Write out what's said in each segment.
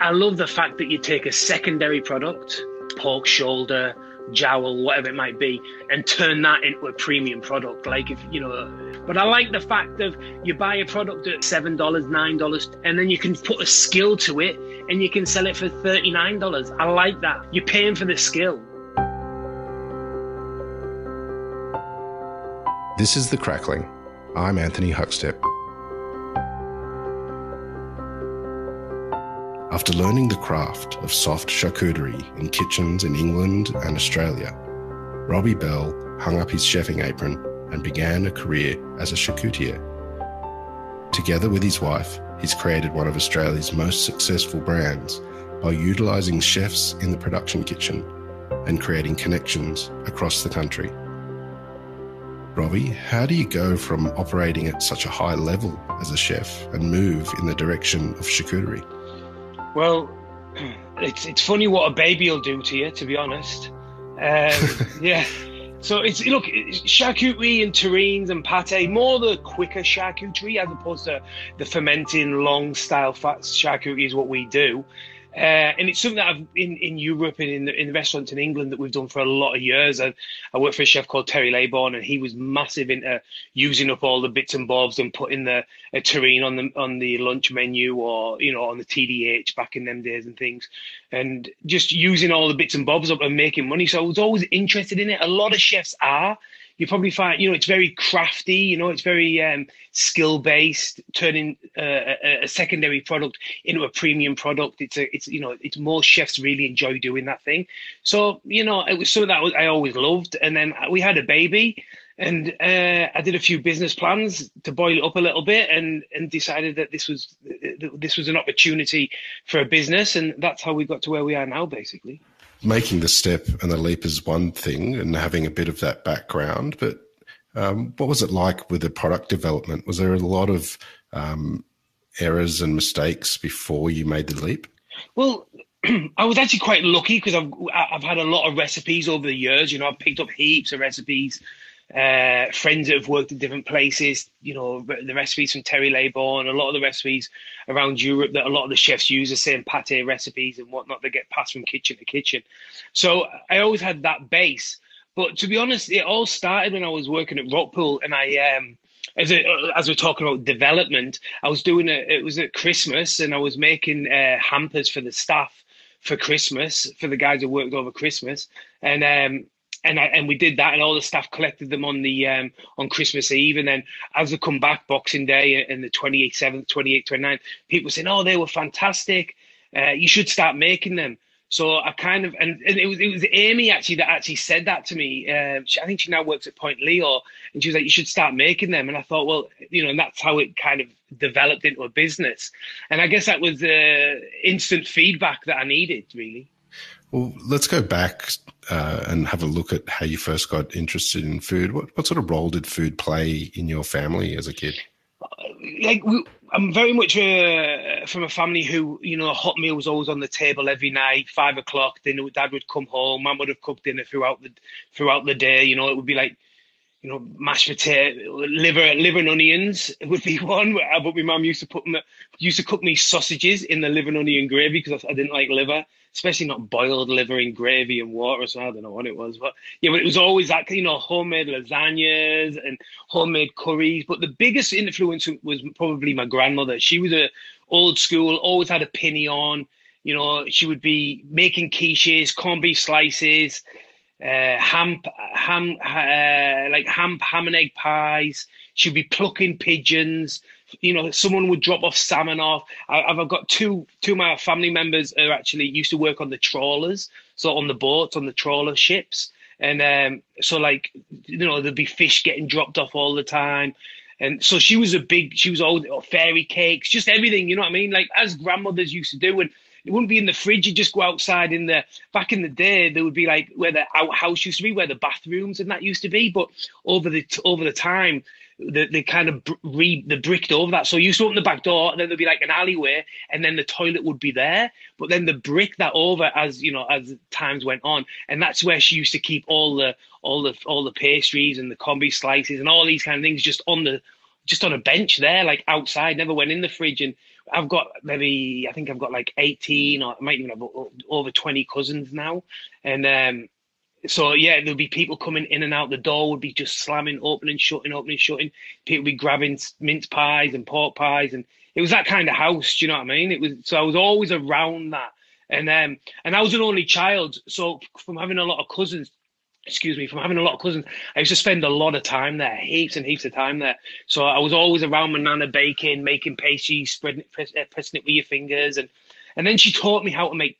I love the fact that you take a secondary product, pork shoulder, jowl, whatever it might be, and turn that into a premium product. Like, if you know, but I like the fact of you buy a product at $7, $9, and then you can put a skill to it and you can sell it for $39. I like that. You're paying for the skill. This is The Crackling. I'm Anthony Huckstep. After learning the craft of soft charcuterie in kitchens in England and Australia, Robbie Bell hung up his chefing apron and began a career as a charcutier. Together with his wife, he's created one of Australia's most successful brands by utilising chefs in the production kitchen and creating connections across the country. Robbie, how do you go from operating at such a high level as a chef and move in the direction of charcuterie? Well, it's funny what a baby will do to you, to be honest. Yeah. So it's, look, charcuterie and terrines and pâté, more the quicker charcuterie as opposed to the fermenting long style fats charcuterie is what we do. And it's something that I've in Europe and in the restaurants in England that we've done for a lot of years. I worked for a chef called Terry Laybourne, and he was massive into using up all the bits and bobs and putting a terrine on the lunch menu, or you know, on the TDH back in them days and things, and just using all the bits and bobs up and making money. So I was always interested in it. A lot of chefs are. You probably find, you know, it's very crafty, you know, it's very skill-based, turning a secondary product into a premium product. It's more chefs really enjoy doing that thing. So, you know, it was something that I always loved. And then we had a baby, and I did a few business plans to boil it up a little bit, and decided that this was an opportunity for a business. And that's how we got to where we are now, basically. Making the step and the leap is one thing, and having a bit of that background, but what was it like with the product development? Was there a lot of errors and mistakes before you made the leap? Well, I was actually quite lucky because I've had a lot of recipes over the years. You know, I've picked up heaps of recipes, friends that have worked at different places, you know, the recipes from Terry Laybourne, and a lot of the recipes around Europe that a lot of the chefs use, the same pâté recipes and whatnot that get passed from kitchen to kitchen. So I always had that base. But to be honest, it all started when I was working at Rockpool, and I, as we're talking about development, I was doing it was at Christmas, and I was making hampers for the staff for Christmas, for the guys who worked over Christmas. And we did that, and all the staff collected them on the on Christmas Eve, and then as we come back Boxing Day and the 27th, 28th, 29th, people saying, "Oh, they were fantastic! You should start making them." So I kind of, and it was Amy actually that actually said that to me. I think she now works at Point Leo, and she was like, "You should start making them." And I thought, well, you know, and that's how it kind of developed into a business. And I guess that was the instant feedback that I needed, really. Well, let's go back and have a look at how you first got interested in food. What sort of role did food play in your family as a kid? Like, I'm very much from a family who, you know, a hot meal was always on the table every night, 5 o'clock. Then Dad would come home. Mum would have cooked dinner throughout the day. You know, it would be like, you know, mashed potato, liver and onions would be one. But my mum used to cook me sausages in the liver and onion gravy because I didn't like liver, especially not boiled liver in gravy and water. So I don't know what it was, but yeah, but it was always that, you know, homemade lasagnas and homemade curries. But the biggest influence was probably my grandmother. She was a old school, always had a pinny on. You know, she would be making quiches, corned beef slices, ham and egg pies. She'd be plucking pigeons. You know, someone would drop off salmon off. I've got two of my family members who actually used to work on the trawlers, so on the boats, on the trawler ships. And so, like, you know, there'd be fish getting dropped off all the time. And so she was old, fairy cakes, just everything, you know what I mean? Like, as grandmothers used to do. And it wouldn't be in the fridge. You'd just go outside back in the day, there would be like where the outhouse used to be, where the bathrooms and that used to be. But over the time, they kind of bricked over that. So you used to open the back door, and then there'd be like an alleyway, and then the toilet would be there. But then they bricked that over as, you know, as times went on, and that's where she used to keep all the pastries and the combi slices and all these kind of things just on a bench there, like outside. Never went in the fridge. And I've got maybe, I think I've got like 18 or I might even have over 20 cousins now. And so, yeah, there'll be people coming in and out. The door would be just slamming, opening, shutting, opening, shutting. People would be grabbing mince pies and pork pies. And it was that kind of house, do you know what I mean? It was, so I was always around that. And I was an only child. So from having a lot of cousins, I used to spend a lot of time there, heaps and heaps of time there. So I was always around my nana baking, making pastries, spreading it, pressing it with your fingers. And then she taught me how to make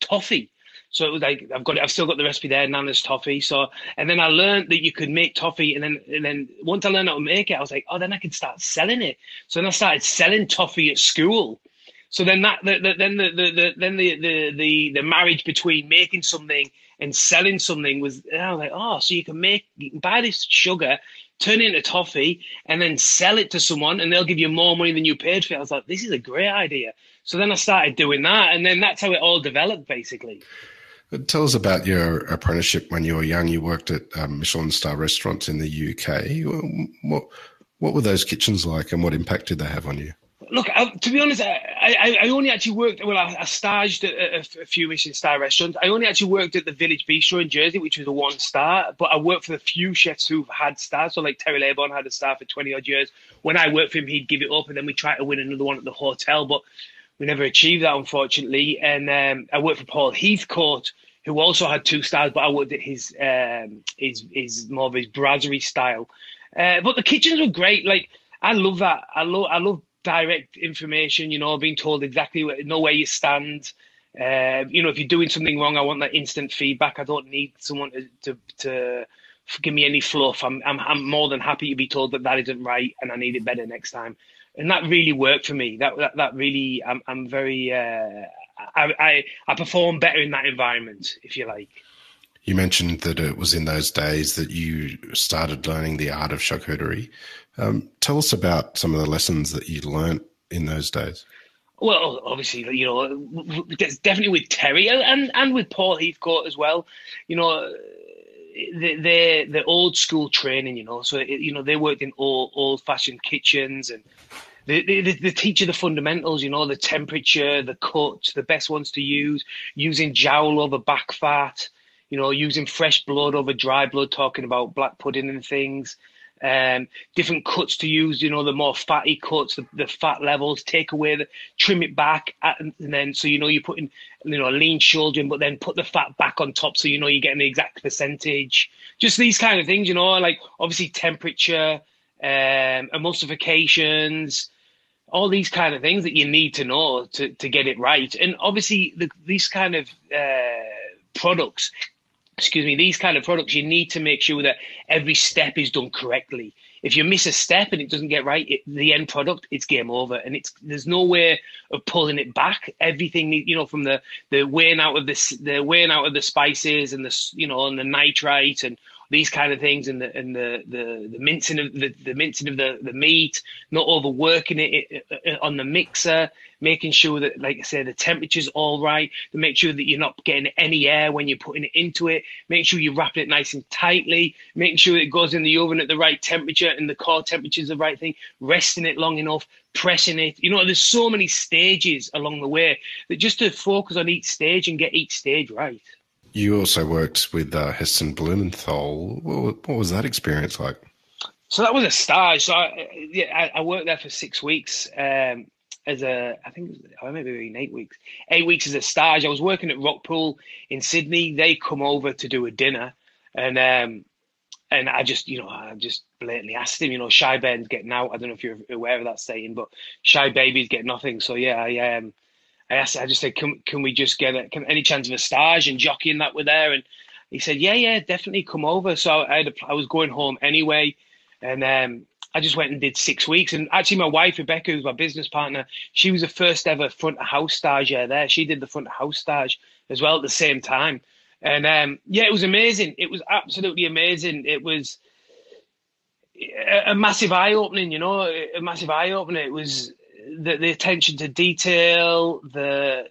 toffee. So it was like, I've still got the recipe there, Nana's toffee. So, and then I learned that you could make toffee. And then once I learned how to make it, I was like, oh, then I could start selling it. So then I started selling toffee at school. So then that, the marriage between making something and selling something was, and I was like, oh, so you can buy this sugar, turn it into toffee, and then sell it to someone, and they'll give you more money than you paid for it. I was like, this is a great idea. So then I started doing that, and then that's how it all developed, basically. Tell us about your apprenticeship when you were young. You worked at Michelin star restaurants in the UK. What were those kitchens like, and what impact did they have on you? Look, to be honest, I only actually worked, well, I staged at a few Michelin star restaurants. I only actually worked at the Village Bistro in Jersey, which was a 1 star, but I worked for the few chefs who've had stars. So like Terry Laybourne had a star for 20 odd years. When I worked for him, he'd give it up and then we tried to win another one at the hotel, but we never achieved that, unfortunately. And I worked for Paul Heathcote, who also had 2 stars, but I worked at his more of his brasserie style. But the kitchens were great. Like, I love that. I love direct information, you know, being told exactly where you stand. You know, if you're doing something wrong, I want that instant feedback. I don't need someone to give me any fluff. I'm more than happy to be told that isn't right and I need it better next time. And that really worked for me. That really, I'm very, I perform better in that environment, if you like. You mentioned that it was in those days that you started learning the art of charcuterie. Tell us about some of the lessons that you learned in those days. Well, obviously, you know, definitely with Terry and with Paul Heathcote as well, you know, the old school training, you know, so, you know, they worked in old fashioned kitchens and they teach you the fundamentals, you know, the temperature, the cut, the best ones to use, using jowl over back fat, you know, using fresh blood over dry blood, talking about black pudding and things. Different cuts to use, you know, the more fatty cuts, the fat levels, take away, trim it back, and then so, you know, you're putting, you know, a lean shoulder in, but then put the fat back on top so, you know, you're getting the exact percentage. Just these kind of things, you know, like obviously temperature, emulsifications, all these kind of things that you need to know to get it right. And obviously these kind of products, you need to make sure that every step is done correctly. If you miss a step and it doesn't get right, the end product, it's game over. And there's no way of pulling it back. Everything, you know, from the weighing out of the spices and the, you know, and the nitrite and these kind of things, and the mincing of the meat, not overworking it on the mixer, making sure that, like I say, the temperature's all right, to make sure that you're not getting any air when you're putting it into it, make sure you wrap it nice and tightly, making sure it goes in the oven at the right temperature and the core temperature is the right thing, resting it long enough, pressing it. You know, there's so many stages along the way that just to focus on each stage and get each stage right. You also worked with Heston Blumenthal. What was that experience like? So that was a stage. So I worked there for 6 weeks maybe 8 weeks. 8 weeks as a stage. I was working at Rockpool in Sydney. They come over to do a dinner, and I just blatantly asked him, you know, Shy Ben's getting out. I don't know if you're aware of that saying, but Shy Baby's getting nothing. So yeah, I just said, can we just get any chance of a stage and jockeying that were there? And he said, yeah, definitely come over. So I was going home anyway. And I just went and did 6 weeks. And actually my wife, Rebecca, who's my business partner, she was the first ever front of house stagiaire there. She did the front of house stage as well at the same time. And it was amazing. It was absolutely amazing. It was a massive eye-opening, you know, a massive eye-opener. It was... The attention to detail, the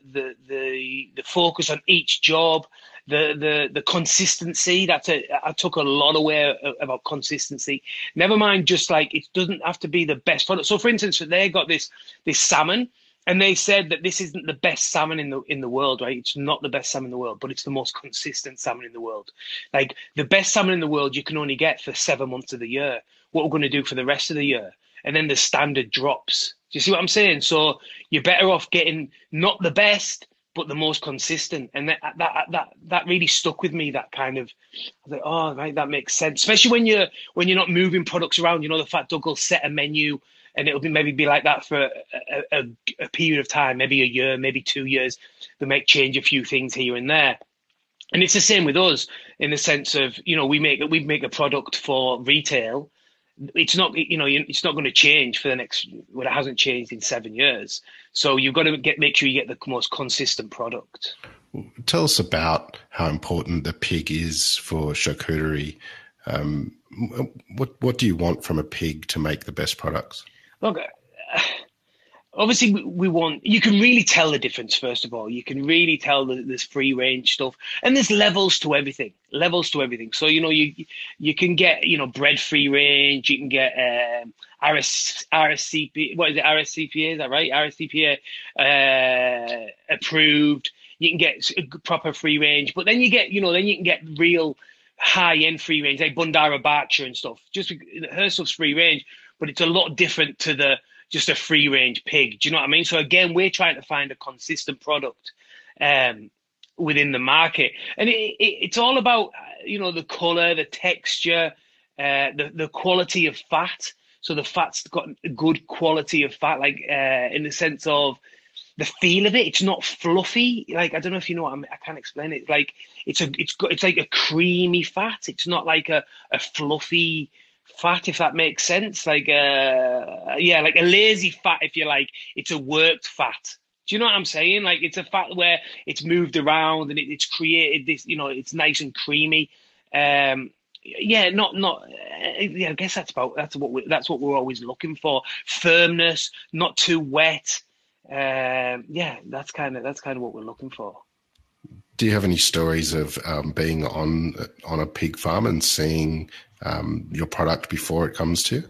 focus on each job, the consistency. That's I took a lot away about consistency. Never mind, just like it doesn't have to be the best product. So, for instance, they got this salmon, and they said that this isn't the best salmon in the world, right? It's not the best salmon in the world, but it's the most consistent salmon in the world. Like the best salmon in the world you can only get for 7 months of the year. What we're going to do for the rest of the year, and then the standard drops. Do you see what I'm saying? So you're better off getting not the best, but the most consistent. And that really stuck with me. That kind of, I was like, oh right, that makes sense. Especially when you're not moving products around. You know, the Fat Doug will set a menu, and it'll maybe be like that for a period of time, maybe a year, maybe 2 years. They might change a few things here and there. And it's the same with us in the sense of, you know, we make a product for retail. It's not, you know, it's not going to change for the next, well, it hasn't changed in 7 years. So you've got to make sure you get the most consistent product. Tell us about how important the pig is for charcuterie. What do you want from a pig to make the best products? Look, obviously we want, you can really tell the difference, first of all. You can really tell that there's free range stuff, and there's levels to everything. So, you know, you can get, you know, bread free range, you can get RSCPA, what is it, RSCPA, is that right? RSCPA approved. You can get proper free range, but then you get, you know, then you can get real high-end free range, like Bundarra Berkshire and stuff. Just her stuff's free range, but it's a lot different to the just a free range pig. Do you know what I mean? So again, we're trying to find a consistent product within the market, and it's all about, you know, the color, the texture, the quality of fat. So the fat's got a good quality of fat, like in the sense of the feel of it. It's not fluffy. Like, I don't know if you know what I can't explain it. Like it's like a creamy fat. It's not like a fluffy fat, if that makes sense. Like yeah, like a lazy fat, if you like. It's a worked fat. Do you know what I'm saying? Like it's a fat where it's moved around and it's created this, you know, it's nice and creamy. Yeah, not. Yeah, I guess that's what we're always looking for. Firmness, not too wet. Yeah, that's kind of what we're looking for. Do you have any stories of being on a pig farm and seeing your product before it comes to?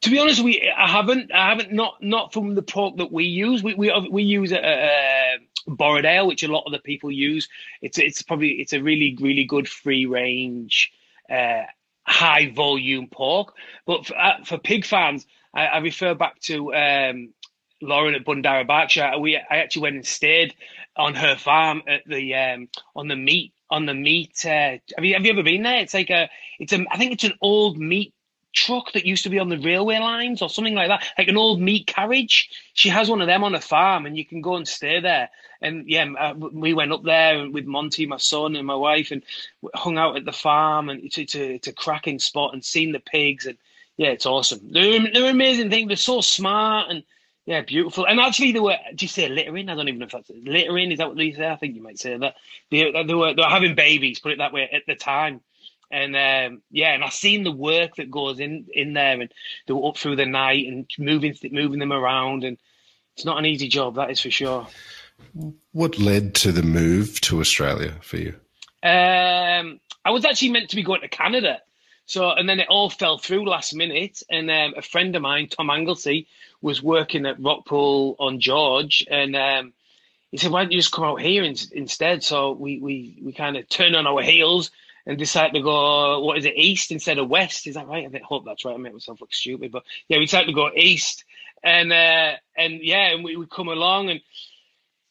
To be honest, I haven't. Not from the pork that we use. We use a Borrodale, which a lot of the people use. It's probably a really, really good free range, high volume pork. But for pig farms, I refer back to Lauren at Bundarra Berkshire. I actually went and stayed on her farm at the on the meat. Have you ever been there? It's like I think it's an old meat truck that used to be on the railway lines or something like that, like an old meat carriage. She has one of them on her farm, and you can go and stay there. And yeah, we went up there with Monty, my son, and my wife, and hung out at the farm. And it's a cracking spot, and seen the pigs, and yeah, it's awesome. They're amazing thing. They're so smart and, yeah, beautiful. And actually, they were, do you say littering? I don't even know if that's littering. Is that what they say? I think you might say that. They were having babies, put it that way, at the time. And yeah, and I've seen the work that goes in there, and they were up through the night and moving them around. And it's not an easy job, that is for sure. What led to the move to Australia for you? I was actually meant to be going to Canada. So, and then it all fell through last minute. And a friend of mine, Tom Anglesey, was working at Rockpool on George. And he said, why don't you just come out here instead? So we kind of turned on our heels and decided to go, what is it, east instead of west? Is that right? I hope that's right. I make myself look stupid. But yeah, we decided to go east. And yeah, and we come along and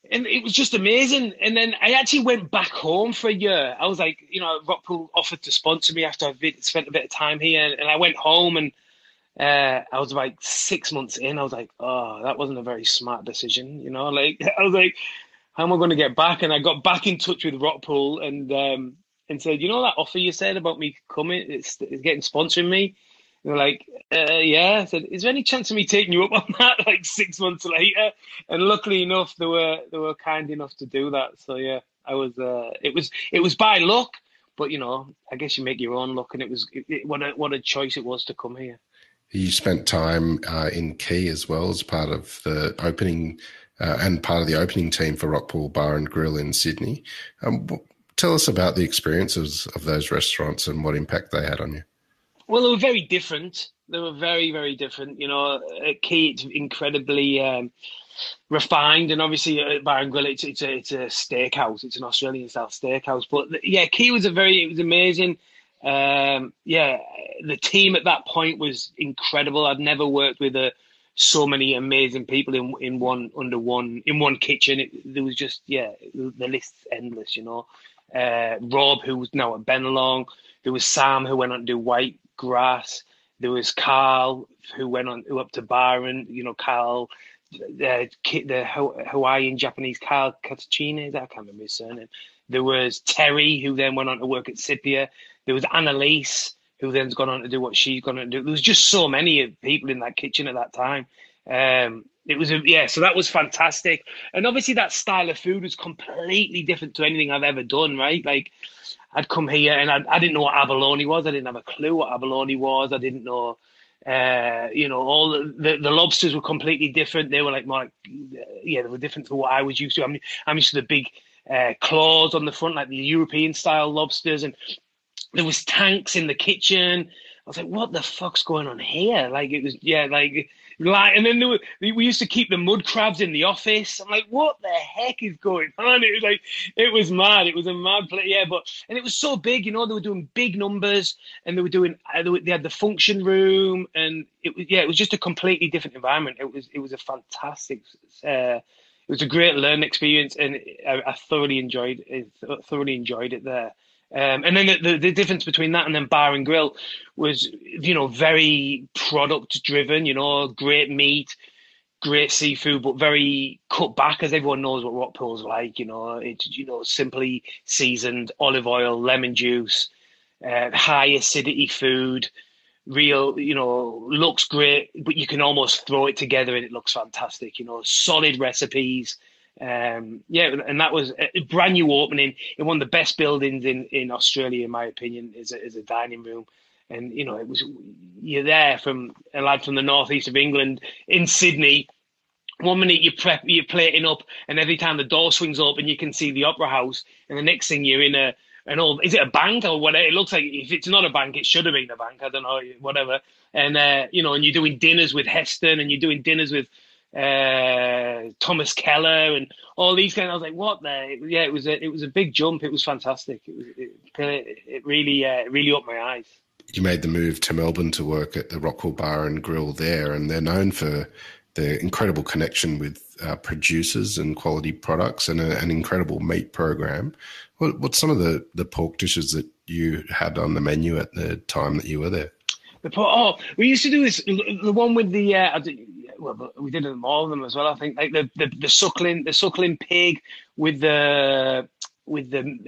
it was just amazing. And then I actually went back home for a year. I was like, you know, Rockpool offered to sponsor me after I spent a bit of time here. And I went home, and I was like 6 months in. I was like, oh, that wasn't a very smart decision. You know, like I was like, how am I going to get back? And I got back in touch with Rockpool and said, you know, that offer you said about me coming, it's getting sponsoring me. They were like, yeah. I said, is there any chance of me taking you up on that, like 6 months later? And luckily enough, they were kind enough to do that. So yeah, I was. It was by luck, but you know, I guess you make your own luck. And it was what a choice it was to come here. You spent time in Key as well as part of the opening and part of the opening team for Rockpool Bar and Grill in Sydney. Tell us about the experiences of those restaurants and what impact they had on you. Well, they were very different. They were very, very different. You know, at Key, it's incredibly refined, and obviously at Bar and Grill, it's a steakhouse. It's an Australian-style steakhouse. But yeah, Key was it was amazing. The team at that point was incredible. I'd never worked with so many amazing people in one kitchen. There was just, the list's endless, you know. Rob, who was now at Bennelong. There was Sam, who went on to do White Grass. There was Carl, who went on up to Byron. You know, Carl, the Hawaiian Japanese Carl Katachina. I can't remember his surname. There was Terry, who then went on to work at Scipia. There was Annalise, who then's gone on to do what she's gone on to do. There was just so many people in that kitchen at that time. So that was fantastic. And obviously that style of food was completely different to anything I've ever done, right? Like, I'd come here and I didn't know what abalone was. I didn't have a clue what abalone was. I didn't know, all the lobsters were completely different. They were they were different to what I was used to. I'm used to the big claws on the front, like the European style lobsters. And there was tanks in the kitchen. I was like, what the fuck's going on here? Like, it was, and then we used to keep the mud crabs in the office. I'm like, what the heck is going on? It was it was mad. It was a mad place. Yeah, and it was so big, you know, they were doing big numbers, and they had the function room, and it was just a completely different environment. It was a fantastic, it was a great learning experience, and I thoroughly enjoyed it there. And then the difference between that and then Bar and Grill was, you know, very product driven, you know, great meat, great seafood, but very cut back, as everyone knows what Rockpool's like, you know. It's, you know, simply seasoned, olive oil, lemon juice, high acidity food, real, you know, looks great, but you can almost throw it together and it looks fantastic, you know, solid recipes. And that was a brand new opening in one of the best buildings in Australia, in my opinion, is a dining room. And, you know, it was, you're there from a lad from the northeast of England in Sydney. 1 minute you're plating up, and every time the door swings open, you can see the Opera House. And the next thing you're in an old, is it a bank or whatever? It looks like, if it's not a bank, it should have been a bank. I don't know, whatever. And, and you're doing dinners with Heston, and you're doing dinners with Thomas Keller and all these kind of, I was like, what the? Yeah, it was a big jump. It was fantastic. It really opened my eyes. You made the move to Melbourne to work at the Rockpool Bar and Grill there, and they're known for their incredible connection with producers and quality products and an incredible meat program. What's some of the pork dishes that you had on the menu at the time that you were there? We used to do this, the one with the we did them, all of them as well, I think, like the suckling pig with the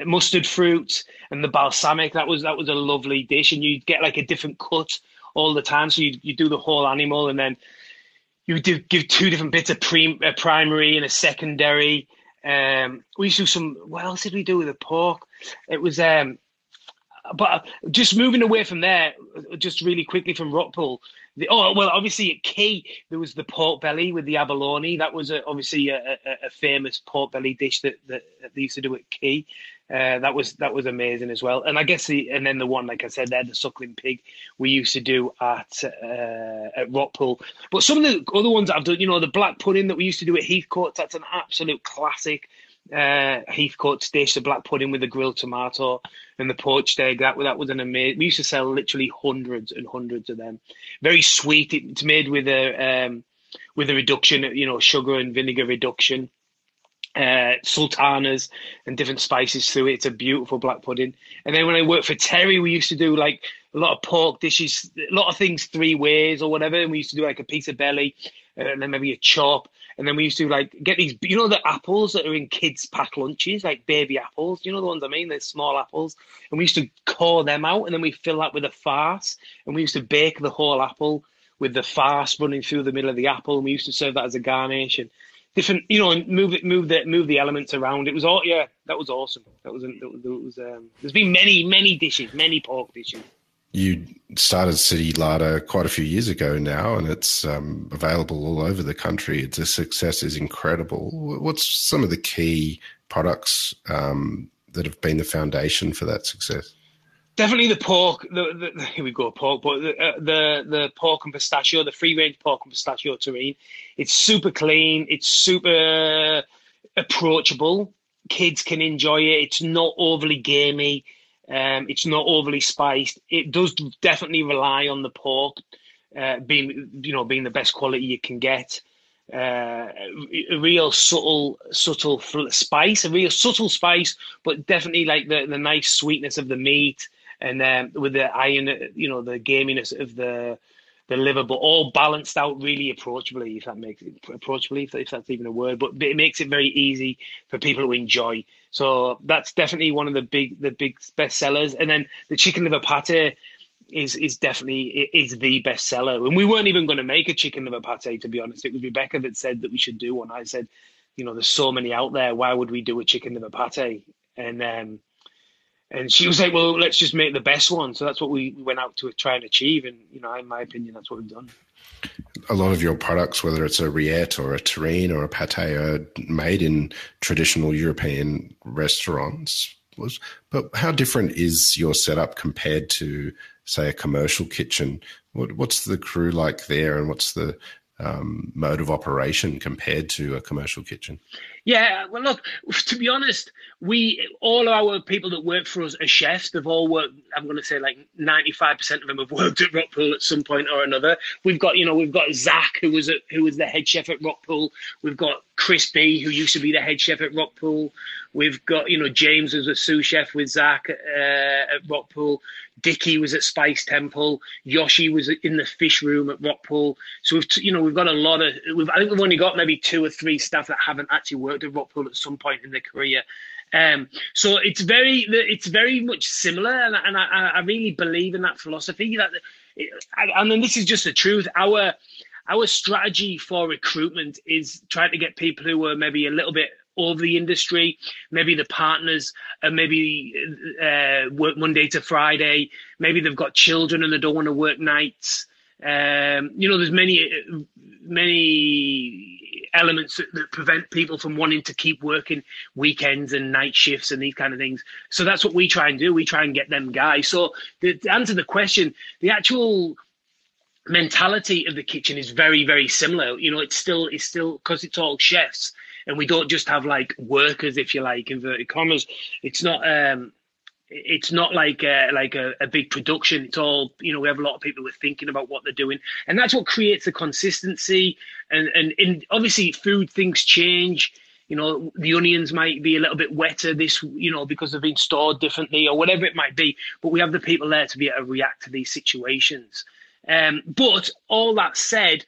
mustard fruit and the balsamic. That was a lovely dish, and you'd get like a different cut all the time. So you do the whole animal, and then you would give two different bits of a primary and a secondary. We used to do what else did we do with the pork? It was but just moving away from there, just really quickly from Rockpool. Obviously at Key, there was the pork belly with the abalone. That was obviously a famous pork belly dish that they used to do at Key. That was amazing as well. And I guess then the one, like I said there, the suckling pig, we used to do at Rockpool. But some of the other ones that I've done, you know, the black pudding that we used to do at Heathcote, that's an absolute classic. Heathcote's dish, the black pudding with the grilled tomato and the poached egg. That was an amazing. We used to sell literally hundreds and hundreds of them. Very sweet. It's made with a reduction, you know, sugar and vinegar reduction, sultanas and different spices through it. It's a beautiful black pudding. And then when I worked for Terry, we used to do like a lot of pork dishes, a lot of things three ways or whatever. And we used to do like a piece of belly and then maybe a chop. And then we used to like get these, you know, the apples that are in kids' pack lunches, like baby apples. You know the ones I mean? They're small apples. And we used to core them out, and then we fill that with a farce. And we used to bake the whole apple with the farce running through the middle of the apple. And we used to serve that as a garnish and different, you know, and move the elements around. It was all, yeah, that was awesome. That was there's been many dishes, many pork dishes. You started City Larder quite a few years ago now, and it's available all over the country. The success is incredible. What's some of the key products that have been the foundation for that success? Definitely the pork. Here we go, pork. But the pork and pistachio, the free range pork and pistachio terrine. It's super clean. It's super approachable. Kids can enjoy it. It's not overly gamey. It's not overly spiced. It does definitely rely on the pork being the best quality you can get. A real subtle spice, but definitely like the nice sweetness of the meat. And with the iron, the gaminess of the liver, but all balanced out really approachably, if that's even a word. But it makes it very easy for people to enjoy. So that's definitely one of the big best sellers. And then the chicken liver pâté is definitely the best seller. And we weren't even going to make a chicken liver pâté, to be honest. It was Rebecca that said that we should do one. I said, there's so many out there. Why would we do a chicken liver pâté? And she was like, well, let's just make the best one. So that's what we went out to try and achieve. And, in my opinion, that's what we've done. A lot of your products, whether it's a rillette or a terrine or a pâté, are made in traditional European restaurants. But how different is your setup compared to, say, a commercial kitchen? What's the crew like there, and what's the mode of operation compared to a commercial kitchen? Yeah, well, look, to be honest, all our people that work for us are chefs. They've all worked, I'm going to say like 95% of them have worked at Rockpool at some point or another. We've got Zach, who was the head chef at Rockpool. We've got Crispy, who used to be the head chef at Rockpool. We've got, James was a sous chef with Zach at Rockpool. Dickie was at Spice Temple. Yoshi was in the fish room at Rockpool. So we've got a lot of. I think we've only got maybe 2 or 3 staff that haven't actually worked at Rockpool at some point in their career. So it's very much similar, and I really believe in that philosophy. And then this is just the truth. Our strategy for recruitment is trying to get people who are maybe a little bit over the industry, maybe the partners, and maybe work Monday to Friday. Maybe they've got children and they don't want to work nights. There's many elements that prevent people from wanting to keep working weekends and night shifts and these kind of things. So that's what we try and do. We try and get them guys. So to answer the question, the actual mentality of the kitchen is very, very similar. It's still because it's all chefs, and we don't just have like workers, if you like, inverted commas. It's not like a big production. It's all, we have a lot of people who are thinking about what they're doing. And that's what creates the consistency. And obviously food, things change. The onions might be a little bit wetter this, because they've been stored differently or whatever it might be. But we have the people there to be able to react to these situations. But all that said,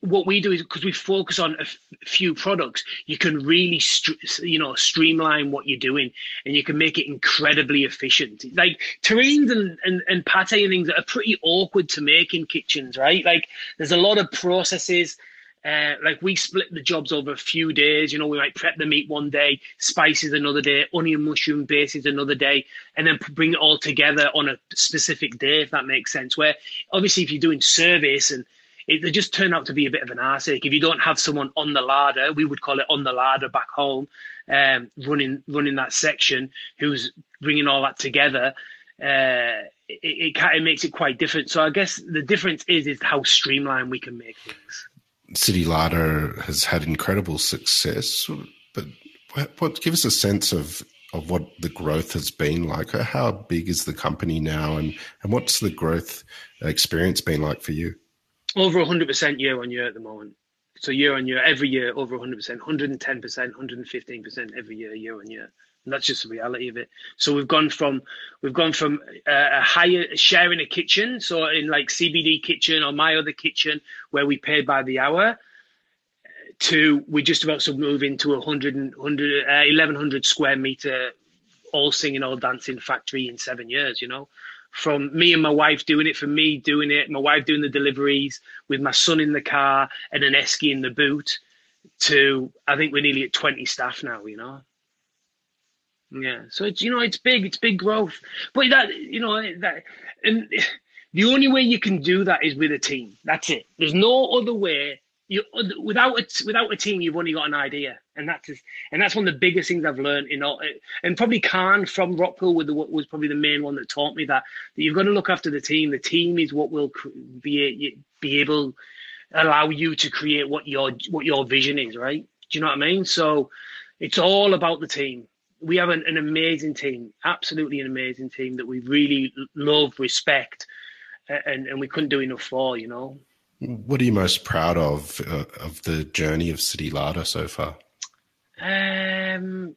what we do is, because we focus on a few products, you can really, streamline what you're doing, and you can make it incredibly efficient. Like terrines and pâté and things that are pretty awkward to make in kitchens, right? Like there's a lot of processes. Like we split the jobs over a few days. We might prep the meat one day, spices another day, onion mushroom bases another day, and then bring it all together on a specific day, if that makes sense. Where obviously if you're doing service and they just turn out to be a bit of an arseache. If you don't have someone on the larder, we would call it on the larder back home, running that section, who's bringing all that together, it makes it quite different. So I guess the difference is how streamlined we can make things. City Larder has had incredible success, but give us a sense of what the growth has been like. How big is the company now, and what's the growth experience been like for you? Over 100% year on year at the moment. So year on year, every year, over 100%, 110%, 115% every year on year. And that's just the reality of it. So we've gone from a higher share in a kitchen. So in like CBD kitchen or my other kitchen where we pay by the hour, to we're just about to move into 1,100 square meter, all singing, all dancing factory in 7 years, From me and my wife doing it, from me doing it, my wife doing the deliveries with my son in the car and an esky in the boot, to I think we're nearly at 20 staff now, Yeah, so it's it's big growth, but and the only way you can do that is with a team. That's it. There's no other way without a team, you've only got an idea, and that's one of the biggest things I've learned. You know, and probably Khan from Rockpool was probably the main one that taught me that you've got to look after the team. The team is what will be able allow you to create what your vision is, right? Do you know what I mean? So it's all about the team. We have an amazing team, absolutely an amazing team that we really love, respect, and we couldn't do enough for, you know. What are you most proud of the journey of City Larder so far? Probably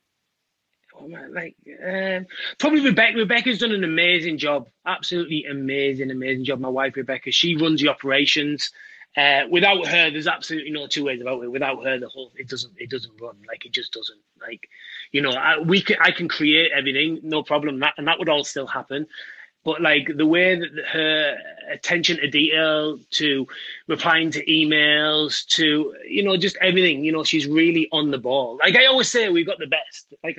Rebecca. Rebecca's done an amazing job, absolutely amazing job. My wife Rebecca, she runs the operations. Without her, there's absolutely no two ways about it. Without her, the whole it doesn't run. Like, it just doesn't. Like, you know, I can create everything, no problem. And that would all still happen. But like the way that her attention to detail, to replying to emails, to, you know, just everything, you know, she's really on the ball. Like I always say, we've got the best. Like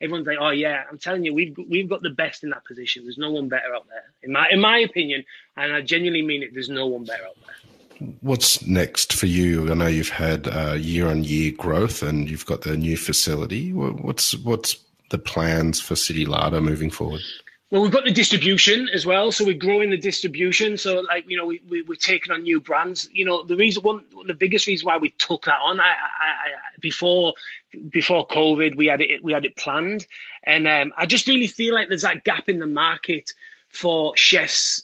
everyone's like, oh yeah, I'm telling you, we've got the best in that position. There's no one better out there. In my opinion, and I genuinely mean it, there's no one better out there. What's next for you? I know you've had year-on-year growth and you've got the new facility. What's the plans for City Larder moving forward? Well, we've got the distribution as well, so we're growing the distribution. So, like, you know, we're taking on new brands. You know, the biggest reason why we took that on, before COVID, we had it planned, and I just really feel like there's that gap in the market for chefs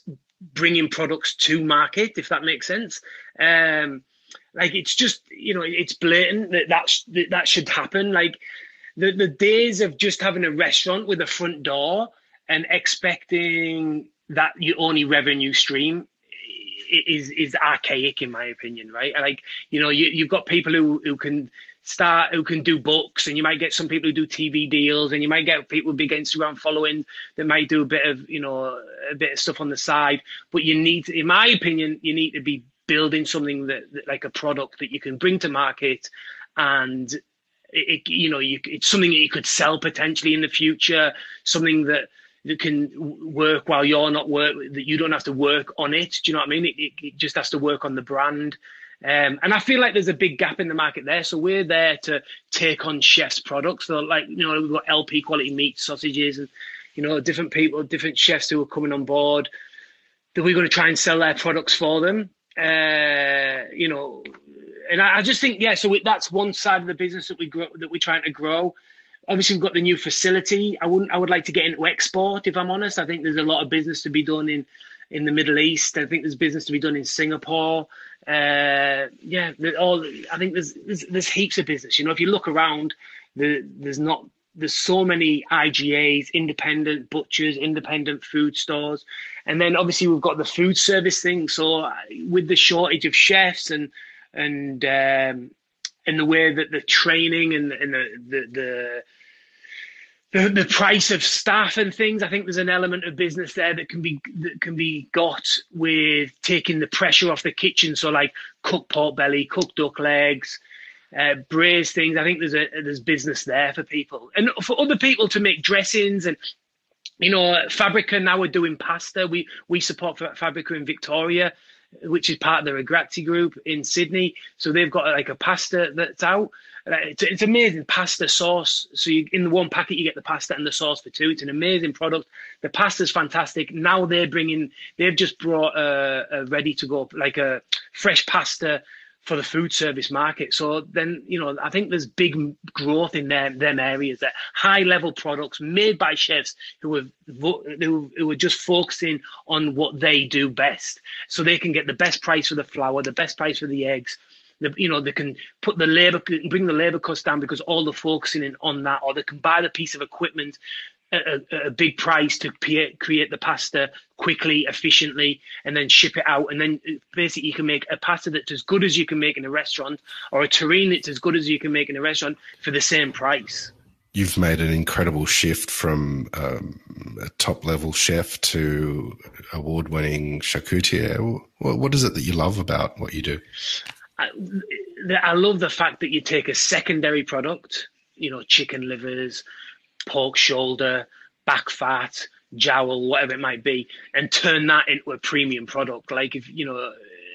bringing products to market, if that makes sense. Like, it's just, you know, it's blatant that should happen. Like, the days of just having a restaurant with a front door and expecting that your only revenue stream is archaic, in my opinion, right? Like, you know, you've got people who can do books, and you might get some people who do TV deals, and you might get people with big Instagram following that might do a bit of stuff on the side. But you need, in my opinion, you need to be building something that like a product that you can bring to market, and it's something that you could sell potentially in the future, something that can work while you're not working, that you don't have to work on it. Do you know what I mean? It just has to work on the brand. And I feel like there's a big gap in the market there. So we're there to take on chefs' products. So, like, you know, we've got LP quality meat, sausages, and, you know, different people, different chefs who are coming on board that we're going to try and sell their products for them. You know, and I just think, yeah, so that's one side of the business that we're trying to grow. Obviously, we've got the new facility. I would like to get into export, if I'm honest. I think there's a lot of business to be done in the Middle East. I think there's business to be done in Singapore. I think there's heaps of business. You know, if you look around, there's so many IGAs, independent butchers, independent food stores, and then obviously we've got the food service thing. So with the shortage of chefs and the way that the training and the price of staff and things, I think there's an element of business there that can be got with taking the pressure off the kitchen. So like cook pork belly, cook duck legs, braise things. I think there's business there for people, and for other people to make dressings. And, you know, Fabrica now are doing pasta. We support Fabrica in Victoria, which is part of the Rigatti group in Sydney. So they've got like a pasta that's out. It's amazing pasta sauce. So in the one packet, you get the pasta and the sauce for two. It's an amazing product. The pasta's fantastic. Now they've just brought a ready to go, like a fresh pasta for the food service market. So then, you know, I think there's big growth in them areas, that high level products made by chefs who are just focusing on what they do best, so they can get the best price for the flour, the best price for the eggs. You know, they can put the labor, bring the labor costs down because all the focusing in on that, or they can buy the piece of equipment a big price to create the pasta quickly, efficiently, and then ship it out. And then basically you can make a pasta that's as good as you can make in a restaurant, or a terrine that's as good as you can make in a restaurant for the same price. You've made an incredible shift from a top-level chef to award-winning charcutier. What is it that you love about what you do? I love the fact that you take a secondary product, you know, chicken livers, pork shoulder, back fat, jowl, whatever it might be, and turn that into a premium product. Like, if you know,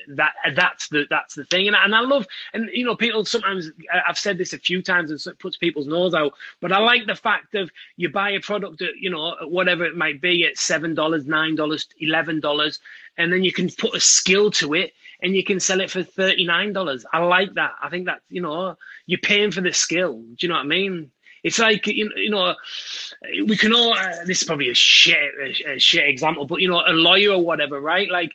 that's the thing. And I love, and you know, people sometimes, I've said this a few times, and so it puts people's nose out, but I like the fact of you buy a product at, you know, whatever it might be, at $7, $9, $11, and then you can put a skill to it and you can sell it for $39. I like that. I think that, you know, you're paying for the skill. Do you know what I mean? It's like, you know, we can all, this is probably a shit example, but, you know, a lawyer or whatever, right? Like,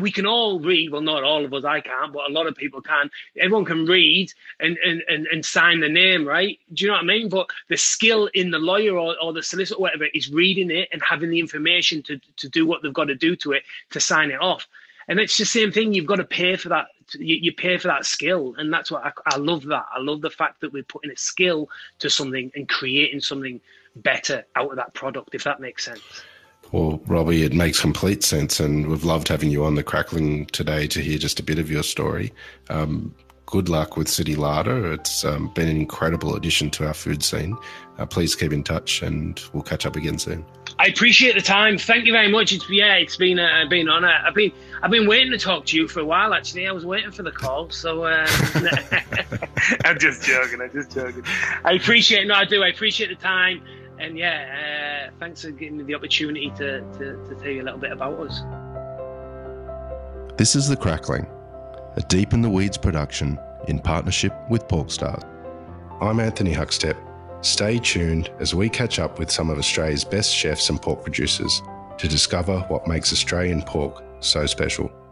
we can all read, well, not all of us, I can't, but a lot of people can. Everyone can read and sign the name, right? Do you know what I mean? But the skill in the lawyer or the solicitor or whatever is reading it and having the information to do what they've got to do to it, to sign it off. And it's the same thing. You've got to pay for that. You pay for that skill. And that's what I love that. I love the fact that we're putting a skill to something and creating something better out of that product, if that makes sense. Well, Robbie, it makes complete sense. And we've loved having you on The Crackling today to hear just a bit of your story. Good luck with City Larder. It's been an incredible addition to our food scene. Please keep in touch and we'll catch up again soon. I appreciate the time. Thank you very much. It's been an honour. I've been waiting to talk to you for a while, actually. I was waiting for the call, so I'm just joking. I appreciate it. No, I do. I appreciate the time, and yeah, thanks for giving me the opportunity to tell you a little bit about us. This is The Crackling, a Deep in the Weeds production in partnership with Pork Star. I'm Anthony Huckstep. Stay tuned as we catch up with some of Australia's best chefs and pork producers to discover what makes Australian pork so special.